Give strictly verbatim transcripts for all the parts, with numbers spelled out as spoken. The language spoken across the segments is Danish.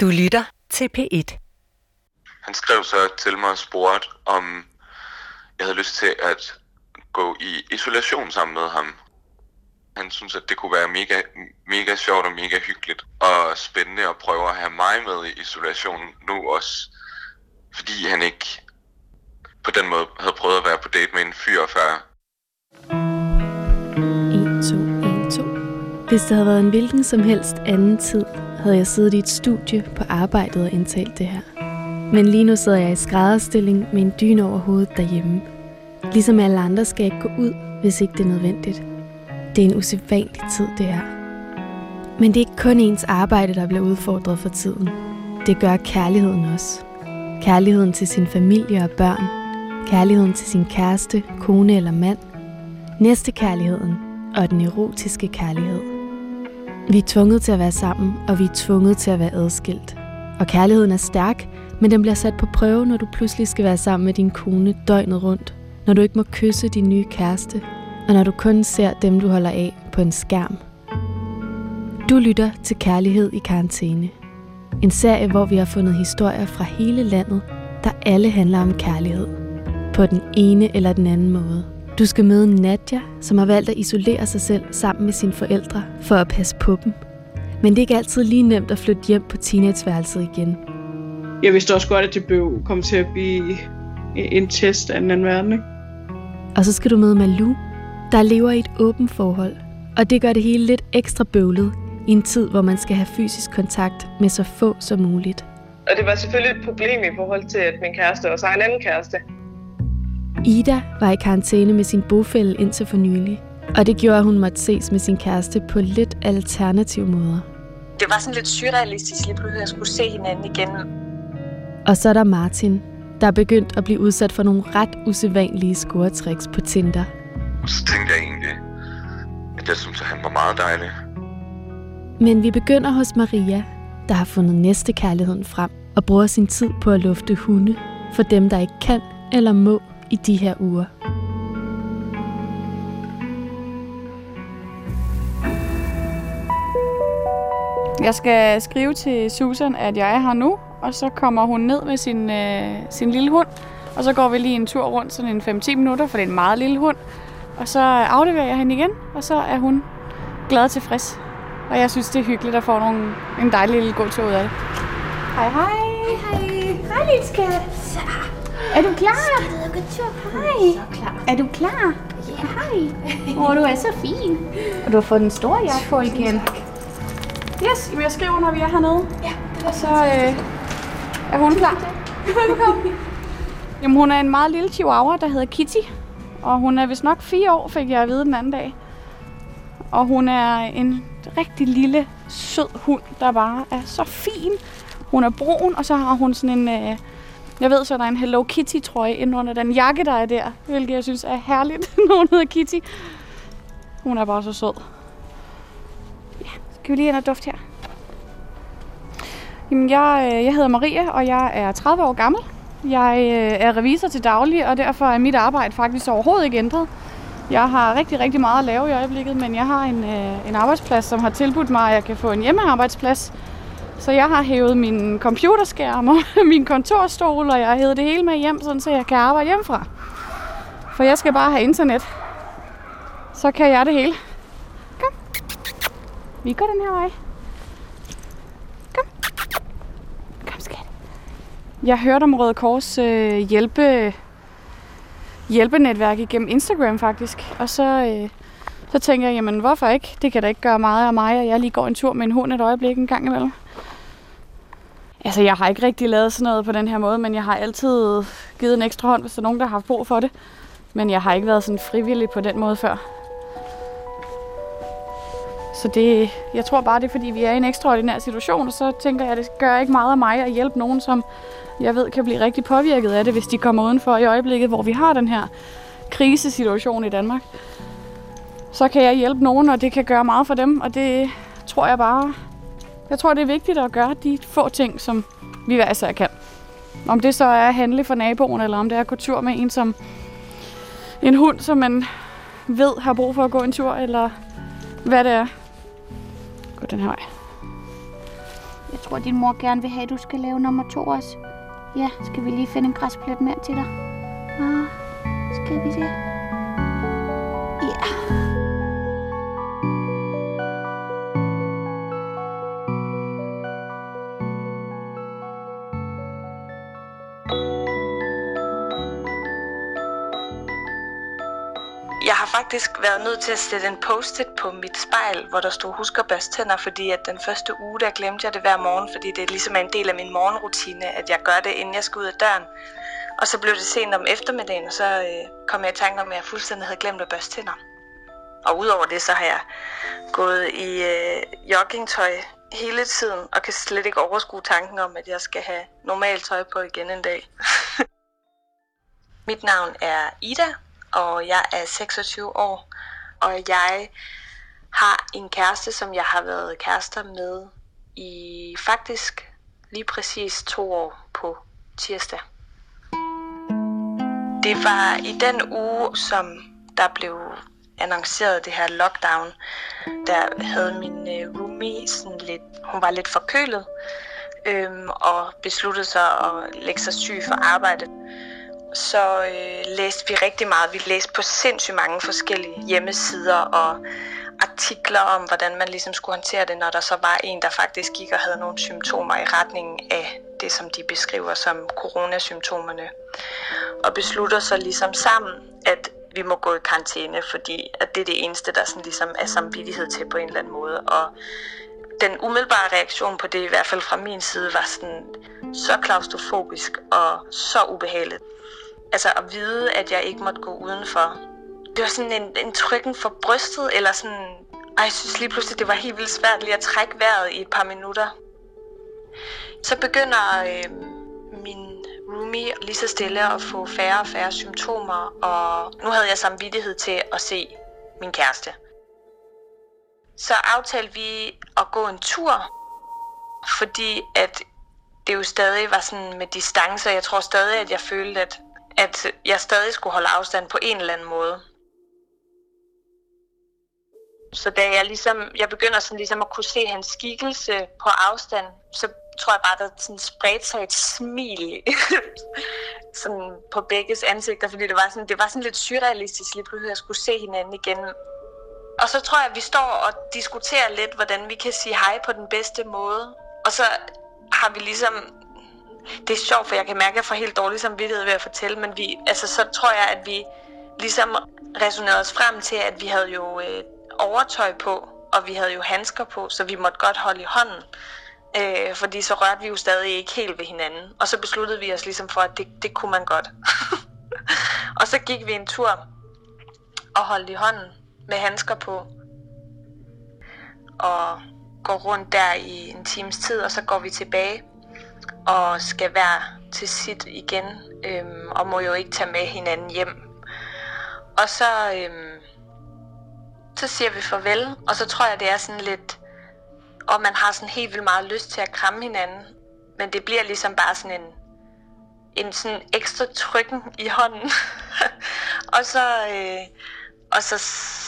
Du lytter til P et. Han skrev så til mig og spurgte, om jeg havde lyst til at gå i isolation sammen med ham. Han synes, at det kunne være mega, mega sjovt og mega hyggeligt og spændende at prøve at have mig med i isolationen nu også. Fordi han ikke på den måde havde prøvet at være på date med en fyr før. Hvis det havde været en hvilken som helst anden tid, havde jeg siddet i et studie på arbejdet og indtalt det her. Men lige nu sidder jeg i skrædderstilling med en dyne over hovedet derhjemme. Ligesom alle andre skal jeg ikke gå ud, hvis ikke det er nødvendigt. Det er en usædvanlig tid, det her. Men det er ikke kun ens arbejde, der bliver udfordret for tiden. Det gør kærligheden også. Kærligheden til sin familie og børn. Kærligheden til sin kæreste, kone eller mand. Næstekærligheden og den erotiske kærlighed. Vi er tvunget til at være sammen, og vi er tvunget til at være adskilt. Og kærligheden er stærk, men den bliver sat på prøve, når du pludselig skal være sammen med din kone døgnet rundt. Når du ikke må kysse din nye kæreste, og når du kun ser dem, du holder af på en skærm. Du lytter til Kærlighed i Karantæne. En serie, hvor vi har fundet historier fra hele landet, der alle handler om kærlighed. På den ene eller den anden måde. Du skal møde Nadja, som har valgt at isolere sig selv sammen med sine forældre for at passe på dem. Men det er ikke altid lige nemt at flytte hjem på teenageværelset igen. Jeg vidste også godt, at det blev kommet til at blive en test af den anden verden, ikke? Og så skal du møde Malou, der lever i et åbent forhold. Og det gør det hele lidt ekstra bøvlet i en tid, hvor man skal have fysisk kontakt med så få som muligt. Og det var selvfølgelig et problem i forhold til, at min kæreste også har en anden kæreste. Ida var i karantæne med sin bofælle indtil for nylig, og det gjorde, at hun måtte ses med sin kæreste på lidt alternative måder. Det var sådan lidt surrealistisk, lige pludselig at skulle se hinanden igen. Og så er der Martin, der er begyndt at blive udsat for nogle ret usædvanlige scoretricks på Tinder. Så tænkte jeg egentlig, at jeg synes, at han var meget dejlig. Men vi begynder hos Maria, der har fundet næstekærligheden frem og bruger sin tid på at lufte hunde for dem, der ikke kan eller må i de her uger. Jeg skal skrive til Susan, at jeg er her nu, og så kommer hun ned med sin, øh, sin lille hund, og så går vi lige en tur rundt, sådan en fem til ti minutter, for det er en meget lille hund, og så afleverer jeg hende igen, og så er hun glad og tilfreds. Og jeg synes, det er hyggeligt at få nogle, en dejlig lille god tur ud af det. Hej, hej. Hej, hej. Hej, lille skat. Er du klar? Skal du gå tur? Hej. Er du klar? Ja. Hej. Åh, du er så fin. Og du har fået den store jakke på igen. Yes, jeg skriver, når vi er hernede. Ja. Og så øh, er hun klar. Velkommen. Jamen, hun er en meget lille chihuahua, der hedder Kitty. Og hun er vist nok fire år, fik jeg at vide den anden dag. Og hun er en rigtig lille, sød hund, der bare er så fin. Hun er brun, og så har hun sådan en... Øh, Jeg ved så, der er en Hello Kitty-trøje inde under den jakke, der er der, hvilket jeg synes er herligt, når hun hedder Kitty. Hun er bare så sød. Ja, skal vi lige have en duft her? Jamen, jeg, jeg hedder Maria, og jeg er tredive år gammel. Jeg er revisor til daglig, og derfor er mit arbejde faktisk overhovedet ikke ændret. Jeg har rigtig, rigtig meget at lave i øjeblikket, men jeg har en, en arbejdsplads, som har tilbudt mig, at jeg kan få en hjemmearbejdsplads. Så jeg har hævet min computerskærm og min kontorstol, og jeg har hævet det hele med hjem, sådan, så jeg kan arbejde hjemmefra. For jeg skal bare have internet. Så kan jeg det hele. Kom. Vi går den her vej. Kom. Kom, skat. Jeg hørte om Røde Kors øh, hjælpe, hjælpenetværk igennem Instagram, faktisk. Og så... Øh, Så tænker jeg, jamen hvorfor ikke? Det kan da ikke gøre meget af mig, og jeg lige går en tur med en hund et øjeblik en gang imellem. Altså, jeg har ikke rigtig lavet sådan noget på den her måde, men jeg har altid givet en ekstra hånd, hvis der er nogen, der har haft brug for det. Men jeg har ikke været sådan frivillig på den måde før. Så det, jeg tror bare, det er, fordi vi er i en ekstraordinær situation, og så tænker jeg, at det gør ikke meget af mig at hjælpe nogen, som jeg ved kan blive rigtig påvirket af det, hvis de kommer udenfor i øjeblikket, hvor vi har den her krisesituation i Danmark. Så kan jeg hjælpe nogen, og det kan gøre meget for dem, og det tror jeg bare... Jeg tror, det er vigtigt at gøre de få ting, som vi hver især kan. Om det så er at handle for naboen, eller om det er at gå tur med en, som, en hund, som man ved har brug for at gå en tur, eller hvad det er. Gå den her vej. Jeg tror, din mor gerne vil have, at du skal lave nummer to også. Ja, skal vi lige finde en græsplet mere til dig? Ah, skal vi det? Ja. Jeg har faktisk været nødt til at sætte en post-it på mit spejl, hvor der stod husk at børste tænder, fordi at den første uge, der glemte jeg det hver morgen, fordi det ligesom er en del af min morgenrutine, at jeg gør det, inden jeg skal ud af døren. Og så blev det sent om eftermiddagen, og så øh, kom jeg i tanke om, at jeg fuldstændig havde glemt at børste tænder. Og udover det, så har jeg gået i øh, joggingtøj hele tiden, og kan slet ikke overskue tanken om, at jeg skal have normalt tøj på igen en dag. Mit navn er Ida. Og jeg er seksogtyve år, og jeg har en kæreste, som jeg har været kærester med i faktisk lige præcis to år på tirsdag. Det var i den uge, som der blev annonceret det her lockdown, der havde min roomie sådan lidt, hun var lidt forkølet, øhm, og besluttede sig at lægge sig syg for arbejdet. Så øh, læste vi rigtig meget. Vi læste på sindssygt mange forskellige hjemmesider og artikler om, hvordan man ligesom skulle håndtere det, når der så var en, der faktisk gik og havde nogle symptomer i retningen af det, som de beskriver som coronasymptomerne. Og beslutter så ligesom sammen, at vi må gå i karantæne, fordi at det er det eneste, der sådan ligesom er samvittighed til på en eller anden måde. Og den umiddelbare reaktion på det, i hvert fald fra min side, var sådan så klaustrofobisk og så ubehageligt. Altså at vide, at jeg ikke måtte gå udenfor. Det var sådan en, en trykken for brystet, eller sådan... Ej, jeg synes lige pludselig, det var helt vildt svært lige at trække vejret i et par minutter. Så begynder øh, min roomie lige så stille at få færre og færre symptomer, og nu havde jeg samvittighed til at se min kæreste. Så aftalte vi at gå en tur, fordi at det jo stadig var sådan med distancer. Jeg tror stadig, at jeg følte, at at jeg stadig skulle holde afstand på en eller anden måde. Så da jeg ligesom, jeg begynder sådan ligesom at kunne se hans skikkelse på afstand, så tror jeg bare, der sådan spredte sig et smil sådan på begges ansigter, fordi det var sådan, det var sådan lidt surrealistisk, lige pludselig, at jeg skulle se hinanden igen. Og så tror jeg, at vi står og diskuterer lidt, hvordan vi kan sige hej på den bedste måde. Og så har vi ligesom... Det er sjovt, for jeg kan mærke, at jeg får helt dårlig samvittighed ved at fortælle, men vi, altså, så tror jeg, at vi ligesom resonerede os frem til, at vi havde jo øh, overtøj på, og vi havde jo handsker på, så vi måtte godt holde i hånden, øh, fordi så rørte vi jo stadig ikke helt ved hinanden. Og så besluttede vi os ligesom for, at det, det kunne man godt. Og så gik vi en tur og holdt i hånden med handsker på, og går rundt der i en times tid, og så går vi tilbage og skal være til sit igen, øhm, og må jo ikke tage med hinanden hjem. Og så, øhm, så siger vi farvel, og så tror jeg, det er sådan lidt, og man har sådan helt vildt meget lyst til at kramme hinanden, men det bliver ligesom bare sådan en, en sådan ekstra trykken i hånden. og så, øh, og så,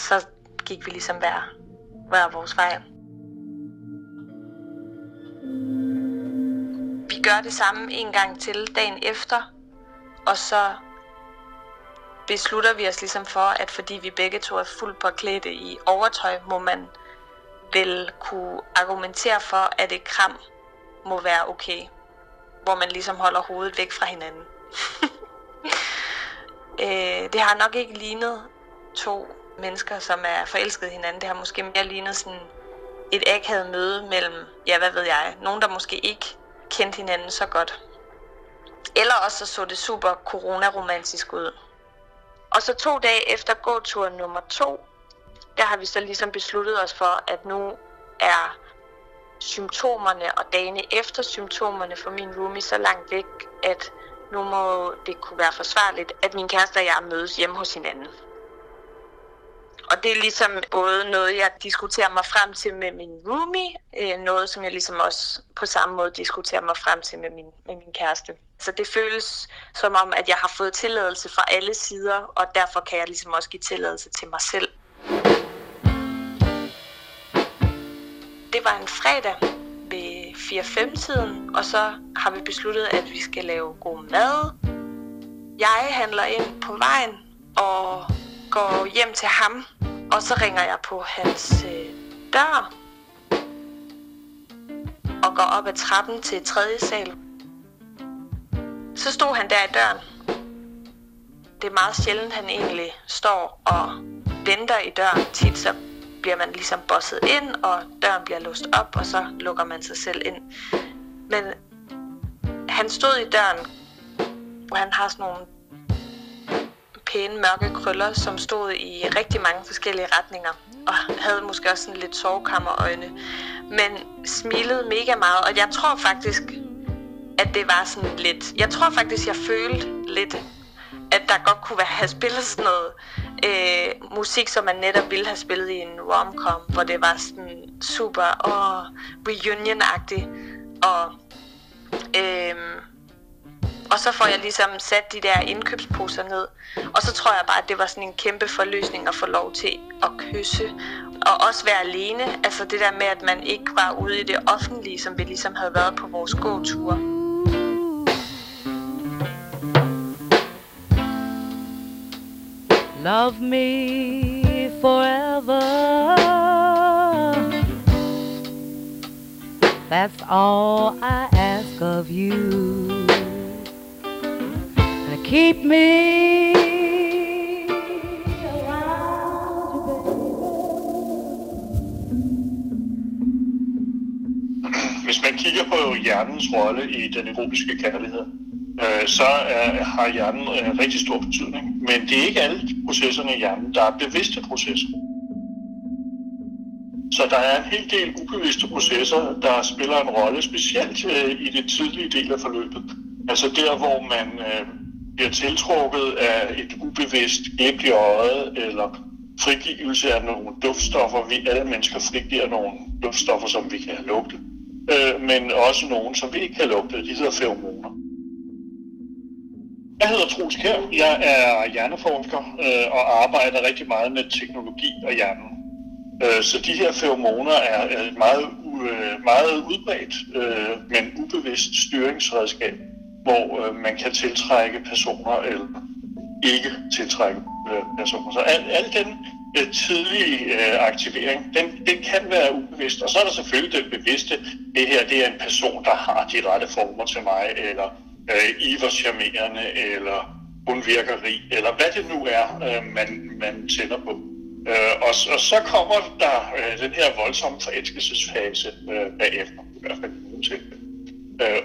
så gik vi ligesom hver, hver vores vej. Vi gør det samme en gang til dagen efter, og så beslutter vi os ligesom for, at fordi vi begge to er fuldt påklædte i overtøj, må man vel kunne argumentere for, at et kram må være okay, hvor man ligesom holder hovedet væk fra hinanden. Det har nok ikke lignet to mennesker, som er forelskede hinanden. Det har måske mere lignet sådan et akavet møde mellem, ja hvad ved jeg, nogen der måske ikke kendte hinanden så godt. Eller også så, så det super coronaromantisk ud. Og så to dage efter gåtur nummer to, der har vi så ligesom besluttet os for, at nu er symptomerne og dagene efter symptomerne for min roomie så langt væk, at nu må det kunne være forsvarligt, at min kæreste og jeg mødes hjemme hos hinanden. Og det er ligesom både noget, jeg diskuterer mig frem til med min roomie, noget, som jeg ligesom også på samme måde diskuterer mig frem til med min, med min kæreste. Så det føles som om, at jeg har fået tilladelse fra alle sider, og derfor kan jeg ligesom også give tilladelse til mig selv. Det var en fredag ved fire-fem-tiden, og så har vi besluttet, at vi skal lave god mad. Jeg handler ind på vejen og går hjem til ham, og så ringer jeg på hans øh, dør og går op ad trappen til tredje sal. Så stod han der i døren. Det er meget sjældent, han egentlig står og venter i døren. Tit så bliver man ligesom bosset ind, og døren bliver låst op, og så lukker man sig selv ind. Men han stod i døren, og han har sådan nogle pæne mørke krøller, som stod i rigtig mange forskellige retninger, og havde måske også sådan lidt sovekammerøjne, men smilede mega meget, og jeg tror faktisk, at det var sådan lidt... Jeg tror faktisk, jeg følte lidt, at der godt kunne have spillet sådan noget øh, musik, som man netop ville have spillet i en rom-com, hvor det var sådan super åh, reunion-agtigt. Og, øh, og så får jeg ligesom sat de der indkøbsposer ned, og så tror jeg bare, at det var sådan en kæmpe forløsning at få lov til at kysse, og også være alene. Altså det der med, at man ikke var ude i det offentlige, som vi ligesom havde været på vores gåture. Love me forever, that's all I ask of you, and keep me around you, baby. Hvis man kigger på hjernens rolle i den erotiske kærlighed, så er, har hjernen en rigtig stor betydning. Men det er ikke alle processerne i hjernen, der er bevidste processer. Så der er en hel del ubevidste processer, der spiller en rolle, specielt øh, i det tidlige del af forløbet. Altså der, hvor man øh, bliver tiltrukket af et ubevidst æble i øjet, eller frigivelse af nogle duftstoffer. Vi alle mennesker frigiver nogle duftstoffer, som vi kan have lugtet. Øh, men også nogle, som vi ikke kan lugte. De hedder feromoner. Jeg hedder Troels Kjær. Jeg er hjerneforsker øh, og arbejder rigtig meget med teknologi og hjernen. Øh, så de her feromoner er et meget, øh, meget udbredt, øh, men ubevidst styringsredskab, hvor øh, man kan tiltrække personer eller ikke tiltrække øh, personer. Så al, al den øh, tidlige øh, aktivering, den, den kan være ubevidst. Og så er der selvfølgelig det bevidste, det her det er en person, der har de rette former til mig, eller I var charmerende, eller hun virker rig, eller hvad det nu er, man, man tænder på. Og, og så kommer der den her voldsomme forelskelsesfase bagefter, i hvert fald i til.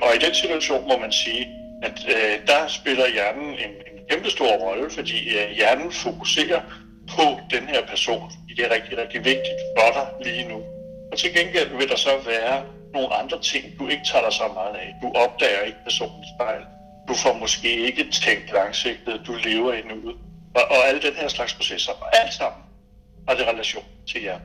Og i den situation må man sige, at der spiller hjernen en, en kæmpe stor rolle, fordi hjernen fokuserer på den her person. Det er rigtig, rigtig vigtigt for dig lige nu. Og til gengæld vil der så være nogle andre ting, du ikke tager dig så meget af. Du opdager ikke personens fejl. Du får måske ikke tænkt langsigtet. Du lever i nuet. Og, og alle den her slags processer. Og alt sammen har det relation til jer.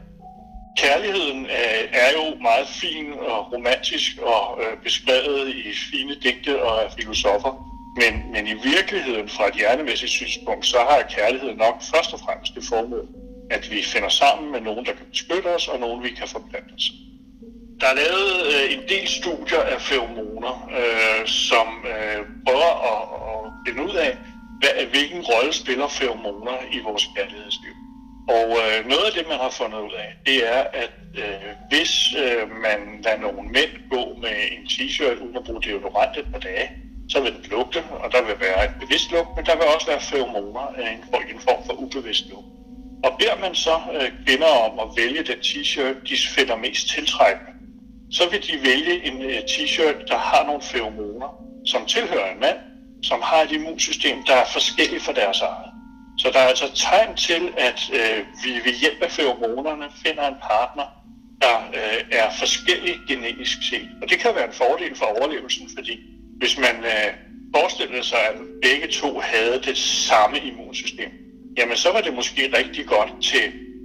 Kærligheden øh, er jo meget fin og romantisk og øh, beskrevet i fine digte og af filosofer. Men, men i virkeligheden, fra et hjernemæssigt synspunkt, så har kærlighed nok først og fremmest det formål, at vi finder sammen med nogen, der kan beskytte os, og nogen, vi kan forplante os. Der er lavet øh, en del studier af feromoner, øh, som øh, prøver at, at finde ud af, hvad, hvilken rolle spiller feromoner i vores kærlighedsliv. Og øh, noget af det, man har fundet ud af, det er, at øh, hvis øh, man lader nogle mænd gå med en t-shirt uden at bruge deodorant et par dage, så vil den lugte, og der vil være et bevidst lugt, men der vil også være feromoner og en form for ubevidst lugt. Og beder man så øh, kvinder om at vælge den t-shirt, de finder mest tiltrækkende, så vil de vælge en uh, t-shirt, der har nogle feromoner, som tilhører en mand, som har et immunsystem, der er forskelligt fra deres eget. Så der er altså tegn til, at uh, vi ved hjælp af feromonerne finder en partner, der uh, er forskellig genetisk set. Og det kan være en fordel for overlevelsen, fordi hvis man uh, forestillede sig, at begge to havde det samme immunsystem, jamen så var det måske rigtig godt til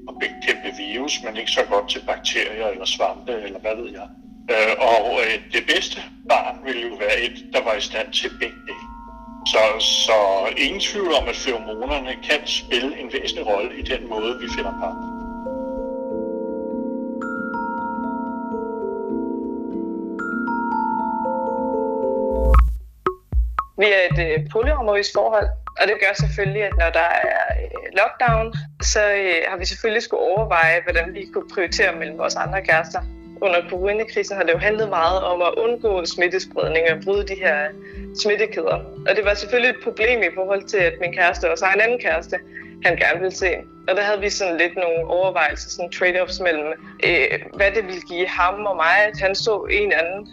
at bekæmpe virus, men ikke så godt til bakterier eller svampe, eller hvad ved jeg. Øh, og øh, det bedste barn ville jo være et, der var i stand til begge dele. Så, så ingen tvivl om, at feromonerne kan spille en væsentlig rolle i den måde, vi finder partner. Vi er et øh, polyamorøst forhold, og det gør selvfølgelig, at når der er øh, lockdown, så øh, har vi selvfølgelig skulle overveje, hvordan vi kunne prioritere mellem vores andre kærester. Under coronakrisen har det jo handlet meget om at undgå smittespredning og bryde de her smittekæder. Og det var selvfølgelig et problem i forhold til, at min kæreste også har en anden kæreste, han gerne ville se. Og der havde vi sådan lidt nogle overvejelser, sådan trade-offs mellem, øh, hvad det ville give ham og mig, at han så en anden.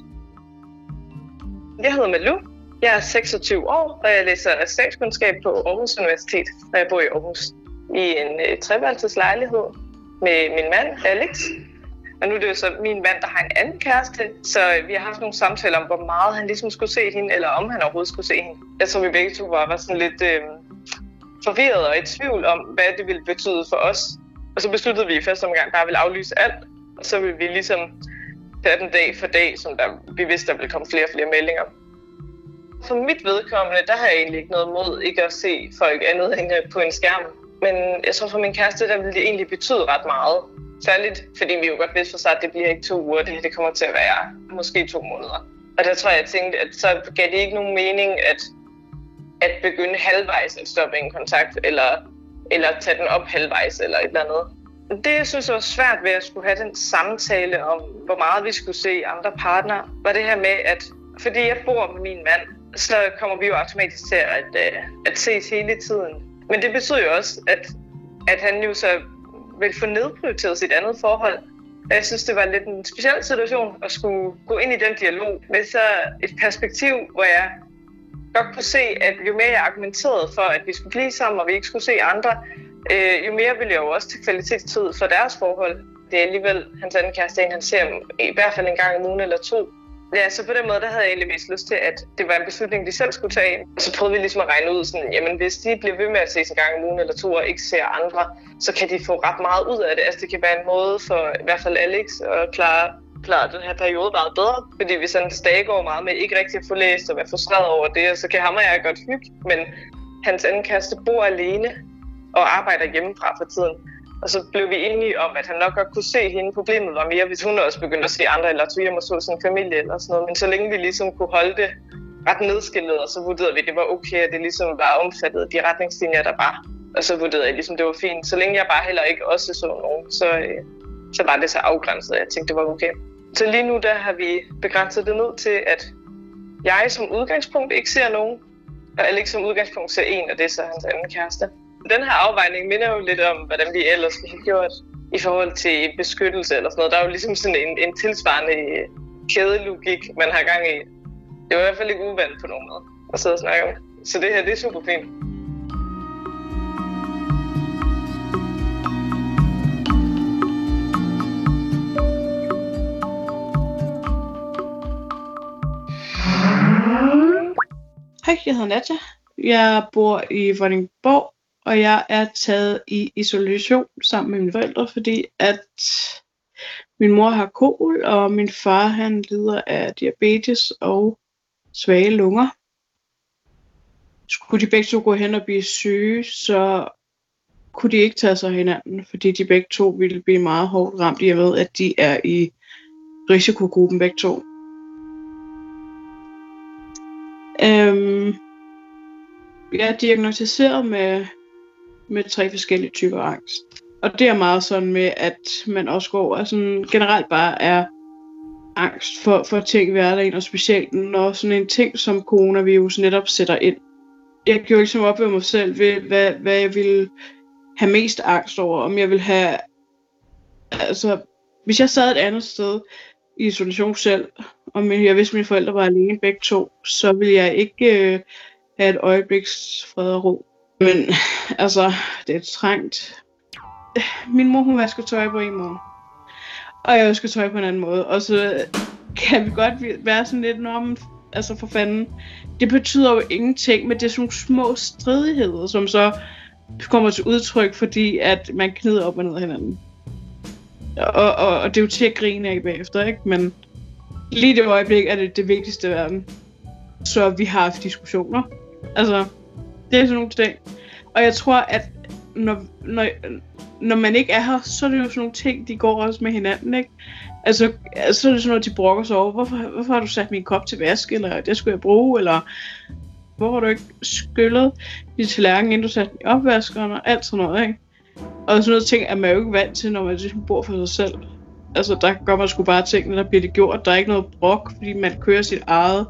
Jeg hedder Malu. Jeg er seksogtyve år, og jeg læser statskundskab på Aarhus Universitet, og jeg bor i Aarhus. I en øh, treværelseslejlighed med min mand, Alex. Og nu er det jo så min mand, der har en anden kæreste, så vi har haft nogle samtaler om, hvor meget han ligesom skulle se hende, eller om han overhovedet skulle se hende. Jeg tror, vi begge to var sådan lidt øh, forvirrede og i tvivl om, hvad det ville betyde for os. Og så besluttede vi i første omgang bare at ville aflyse alt, og så ville vi ligesom tage den dag for dag, som der, vi vidste, der ville komme flere og flere meldinger. For mit vedkommende, der har jeg egentlig ikke noget mod ikke at se folk andet end på en skærm. Men jeg tror for min kæreste, der ville det egentlig betyde ret meget. Særligt, fordi vi jo godt vidste for sig, at det bliver ikke to uger, det her det kommer til at være måske to måneder. Og der tror jeg, jeg tænkte, at så gav det ikke nogen mening at, at begynde halvvejs at stoppe en kontakt, eller, eller tage den op halvvejs, eller et eller andet. Det, jeg synes var svært ved at skulle have den samtale om, hvor meget vi skulle se andre partnere, var det her med, at fordi jeg bor med min mand, så kommer vi jo automatisk til at, at, at ses hele tiden. Men det betyder jo også, at, at han jo så ville få nedprioriteret sit andet forhold. Og jeg synes, det var lidt en speciel situation at skulle gå ind i den dialog med så et perspektiv, hvor jeg godt kunne se, at jo mere jeg argumenterede for, at vi skulle blive sammen, og vi ikke skulle se andre, øh, jo mere ville jeg jo også til kvalitetstid for deres forhold. Det er alligevel hans anden kæreste, han ser i hvert fald en gang om ugen eller to. Ja, så på den måde, der havde jeg egentlig mest lyst til, at det var en beslutning, de selv skulle tage. Og så prøvede vi ligesom at regne ud, sådan, jamen hvis de bliver ved med at ses en gang om ugen eller to og ikke ser andre, så kan de få ret meget ud af det. Altså det kan være en måde for i hvert fald Alex at klare, klare den her periode meget bedre. Fordi hvis han stadig går meget med ikke rigtig at få læst og være frustreret over det, så kan ham og jeg godt hygge. Men hans anden kæreste bor alene og arbejder hjemmefra for tiden. Og så blev vi enige om, at han nok godt kunne se hende. Problemet var mere, hvis hun også begyndte at se andre, eller tog hjem og så sin familie eller sådan noget. Men så længe vi ligesom kunne holde det ret nedskillet, og så vurderede vi, at det var okay, at det ligesom var omfattet af de retningslinjer, der var. Og så vurderede jeg ligesom, det var fint. Så længe jeg bare heller ikke også så nogen, så, så var det så afgrænset, jeg tænkte, det var okay. Så lige nu, der har vi begrænset det ned til, at jeg som udgangspunkt ikke ser nogen, og Alex som udgangspunkt ser en, og det er så hans anden kæreste. Den her afvejning minder jo lidt om, hvordan vi ellers har gjort i forhold til beskyttelse eller sådan noget. Der er jo ligesom sådan en, en tilsvarende kædelogik, man har gang i. Det var i hvert fald ikke uvandt på nogen måde at sidde og snakke om. Så det her, det er super fint. Hej, jeg hedder Nadja. Jeg bor i Vordingborg. Og jeg er taget i isolation sammen med mine forældre, fordi at min mor har kol, og min far han lider af diabetes og svage lunger. Skulle de begge to gå hen og blive syge, så kunne de ikke tage sig af hinanden, fordi de begge to ville blive meget hårdt ramt, i og med at de er i risikogruppen begge to. Øhm, jeg er diagnosticeret med med tre forskellige typer angst. Og det er meget sådan med, at man også går over, sådan generelt bare er angst for, for ting i hverdagen, og specielt når sådan en ting som coronavirus netop sætter ind. Jeg gjorde ligesom op ved mig selv, ved, hvad, hvad jeg ville have mest angst over, om jeg ville have, altså, hvis jeg sad et andet sted i isolation selv, og jeg vidste, mine forældre var alene begge to, så ville jeg ikke øh, have et øjebliks fred og ro. Men altså, det er trængt. Min mor, hun vasker tøj på en måde. Og jeg vasker tøj på en anden måde. Og så kan vi godt være sådan lidt om, altså for fanden. Det betyder jo ingenting, men det er sådan nogle små stridigheder, som så kommer til udtryk, fordi at man knider op og ned af hinanden. Og, og, og det er jo til at grine af bagefter, ikke? Men lige det øjeblik er det det vigtigste i verden. Så vi har haft diskussioner. Altså, det er sådan nogle ting. Og jeg tror, at når, når, når man ikke er her, så er det jo sådan nogle ting, de går også med hinanden, ikke? Altså, så er det sådan noget, de brokker sig over. Hvorfor, hvorfor har du sat min kop til vask? Eller det skulle jeg bruge? Eller hvorfor du ikke skyllet de tallerkener, inden du satte i opvaskeren og alt sådan noget, ikke? Og sådan noget ting er man jo ikke vant til, når man ligesom bor for sig selv. Altså der gør man sgu bare tingene, der bliver det gjort. Der er ikke noget brok, fordi man kører sit eget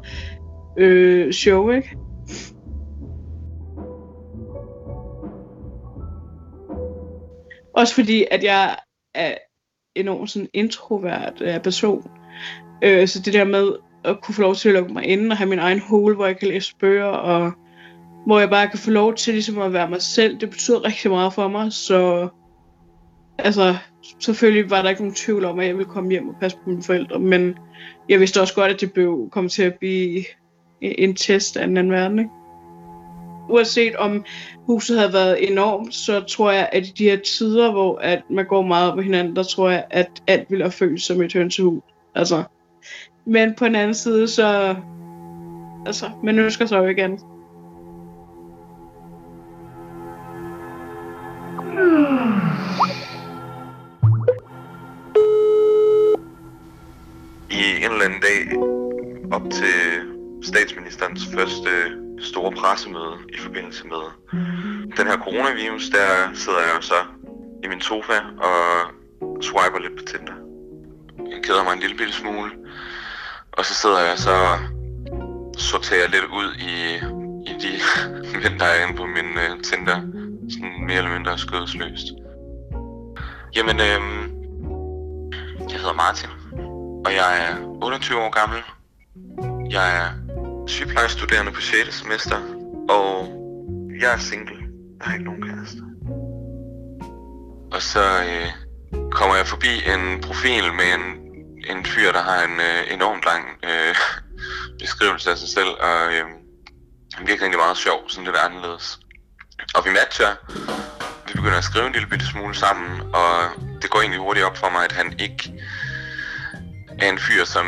øh, show, ikke? Også fordi, at jeg er enormt sådan introvert øh, person. Øh, så det der med at kunne få lov til at lukke mig inde og have min egen hole, hvor jeg kan læse bøger, og hvor jeg bare kan få lov til ligesom at være mig selv, det betyder rigtig meget for mig. Så altså, selvfølgelig var der ikke nogen tvivl om, at jeg ville komme hjem og passe på mine forældre, men jeg vidste også godt, at det blev kommet til at blive en test af den anden verden, ikke? Uanset om huset havde været enormt, så tror jeg, at i de her tider, hvor at man går meget op på hinanden, der tror jeg, at alt ville have følt som et hønsehus. Altså. Men på den anden side, så... Altså, man ønsker sig jo ikke andet. I en eller anden dag op til statsministerens første store pressemøde i forbindelse med den her coronavirus, der sidder jeg jo så i min sofa og swiper lidt på Tinder. Jeg keder mig en lille bitte smule, og så sidder jeg så og sorterer lidt ud i, i de mænd, der er inde på min uh, Tinder, sådan mere eller mindre skødesløst. Jamen, øhm, jeg hedder Martin, og jeg er otteogtyve år gammel. Jeg er sygeplejestuderende på sjette semester, og jeg er single. Der er ikke nogen kæreste. Og så øh, kommer jeg forbi en profil med en, en fyr, der har en øh, enormt lang øh, beskrivelse af sig selv, og øh, han virker egentlig meget sjov, sådan lidt anderledes. Og vi matcher, vi begynder at skrive en lille bitte smule sammen, og det går egentlig hurtigt op for mig, at han ikke er en fyr, som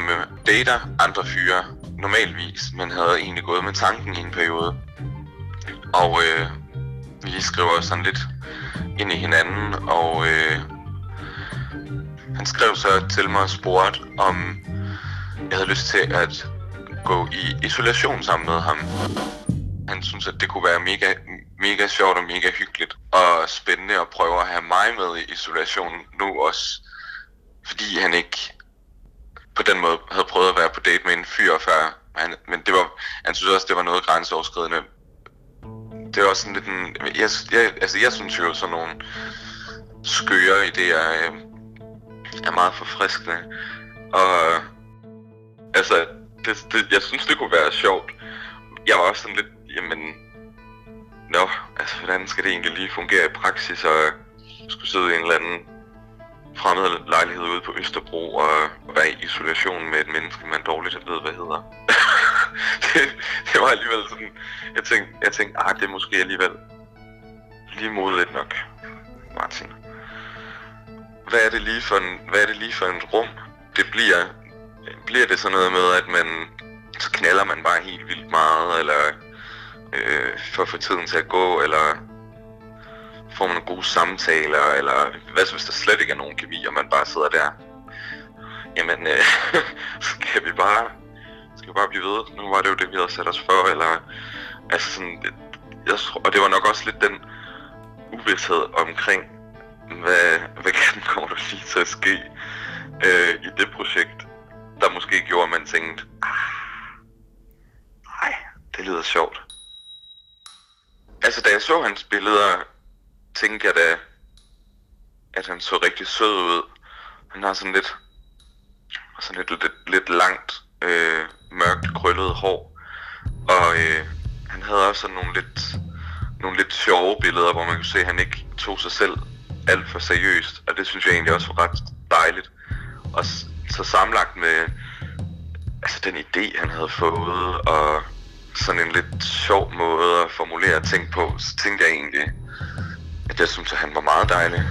dater andre fyre normalvis, men havde egentlig gået med tanken i en periode. Og øh, vi skriver sådan lidt ind i hinanden, og øh, han skrev så til mig og spurgte, om jeg havde lyst til at gå i isolation sammen med ham. Han synes, at det kunne være mega, mega sjovt og mega hyggeligt og spændende at prøve at have mig med i isolationen nu også, fordi han ikke på den måde havde prøvet at være på date med en fyr før, han, men det var, han synes også, det var noget grænseoverskridende. Det var også sådan lidt en, jeg, jeg, altså jeg synes jo, sådan nogle skøre idéer øh, er meget forfriskende, og øh, altså, det, det, jeg synes, det kunne være sjovt. Jeg var også sådan lidt, jamen, nå, altså hvordan skal det egentlig lige fungere i praksis, og jeg skulle sidde i en eller anden fremmed lejlighed ude på Østerbro og være i isolation med et menneske, man dårligt ved, hvad hedder. det, det var alligevel sådan, jeg tænkte, jeg tænkte, ah, det er måske alligevel lige modigt nok, Martin. Hvad er det lige for en, hvad er det lige for en rum? Det bliver, bliver det sådan noget med, at man, så knalder man bare helt vildt meget, eller øh, for at få tiden til at gå, eller får man gode samtaler, eller hvad så, hvis der slet ikke er nogen kemi, og man bare sidder der? Jamen, øh, skal vi bare, skal vi bare blive ved? Nu var det jo det, vi havde sat os for, eller... Altså sådan, jeg tror, og det var nok også lidt den uvidshed omkring, hvad, hvad kommer der lige til at ske øh, i det projekt, der måske gjorde, man tænkte, ah, nej, det lyder sjovt. Altså, da jeg så hans billeder, tænkte jeg da, at han så rigtig sød ud. Han har sådan lidt, sådan lidt, lidt, lidt langt, øh, mørkt, krøllet hår. Og øh, han havde også sådan nogle lidt, nogle lidt sjove billeder, hvor man kunne se, at han ikke tog sig selv alt for seriøst. Og det synes jeg egentlig også var ret dejligt. Og så sammenlagt med altså den idé, han havde fået, og sådan en lidt sjov måde at formulere ting på, så tænkte jeg egentlig, at jeg synes, at han var meget dejlig.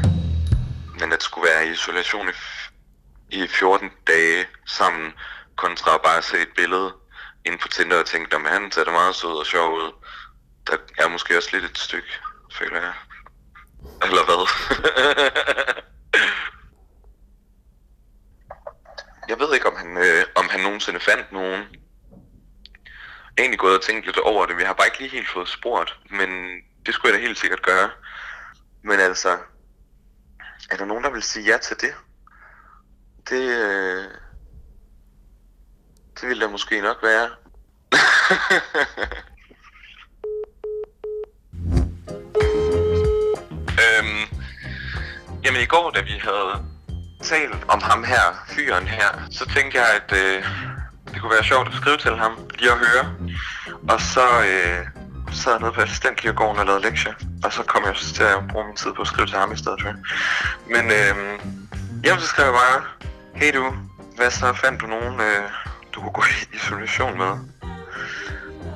Men at skulle være i isolation i, f- i fjorten dage sammen, kontra bare at se et billede inde på Tinder og tænke, at han ser da meget sød og sjov ud. Der er måske også lidt et stykke, føler jeg. Eller hvad? Jeg ved ikke, om han, øh, om han nogensinde fandt nogen. egentlig gået og tænkt lidt over det. Vi har bare ikke lige helt fået spurgt, men det skulle jeg da helt sikkert gøre. Men altså, er der nogen, der vil sige ja til det? Det, øh, det ville der måske nok være. øhm, jamen i går, da vi havde talt om ham her, fyren her, så tænkte jeg, at øh, det kunne være sjovt at skrive til ham, lige at høre. Og så øh, sad jeg nede på assistentkirkegården og lavede lektier, og så kom jeg til at bruge min tid på at skrive til ham i stedet, tror jeg. Men øh, jamen så skrev jeg bare, hey du, hvad så, fandt du nogen, øh, du kunne gå i isolation med?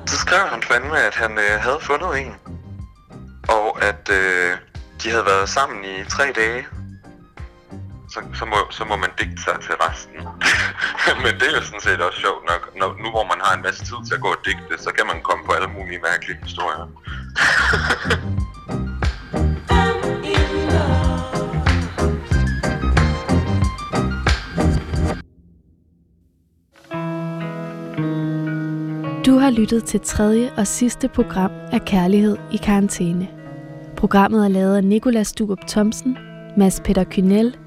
Så skrev han fandme, at han øh, havde fundet en, og at øh, de havde været sammen i tre dage. Så, så, må, så må man digte sig til resten. Men det er jo sådan set også sjovt nok. Når, nu hvor man har en masse tid til at gå og digte, så kan man komme på alle mulige mærkelige historier. Du har lyttet til tredje og sidste program af Kærlighed i Karantæne. Programmet er lavet af Nicolas Stubb-Thomsen, Mads Peter Kynel,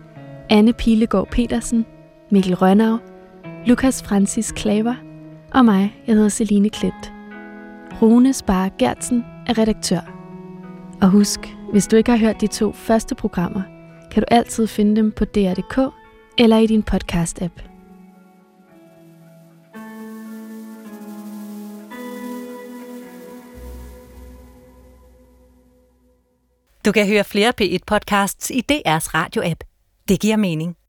Anne Pilegaard-Petersen, Mikkel Rønnerøv, Lukas Francis Klaver og mig, jeg hedder Celine Klett. Rune Spar-Gertsen er redaktør. Og husk, hvis du ikke har hørt de to første programmer, kan du altid finde dem på D R punktum d k eller i din podcast-app. Du kan høre flere P et podcasts i D R's radio-app. Det giver mening.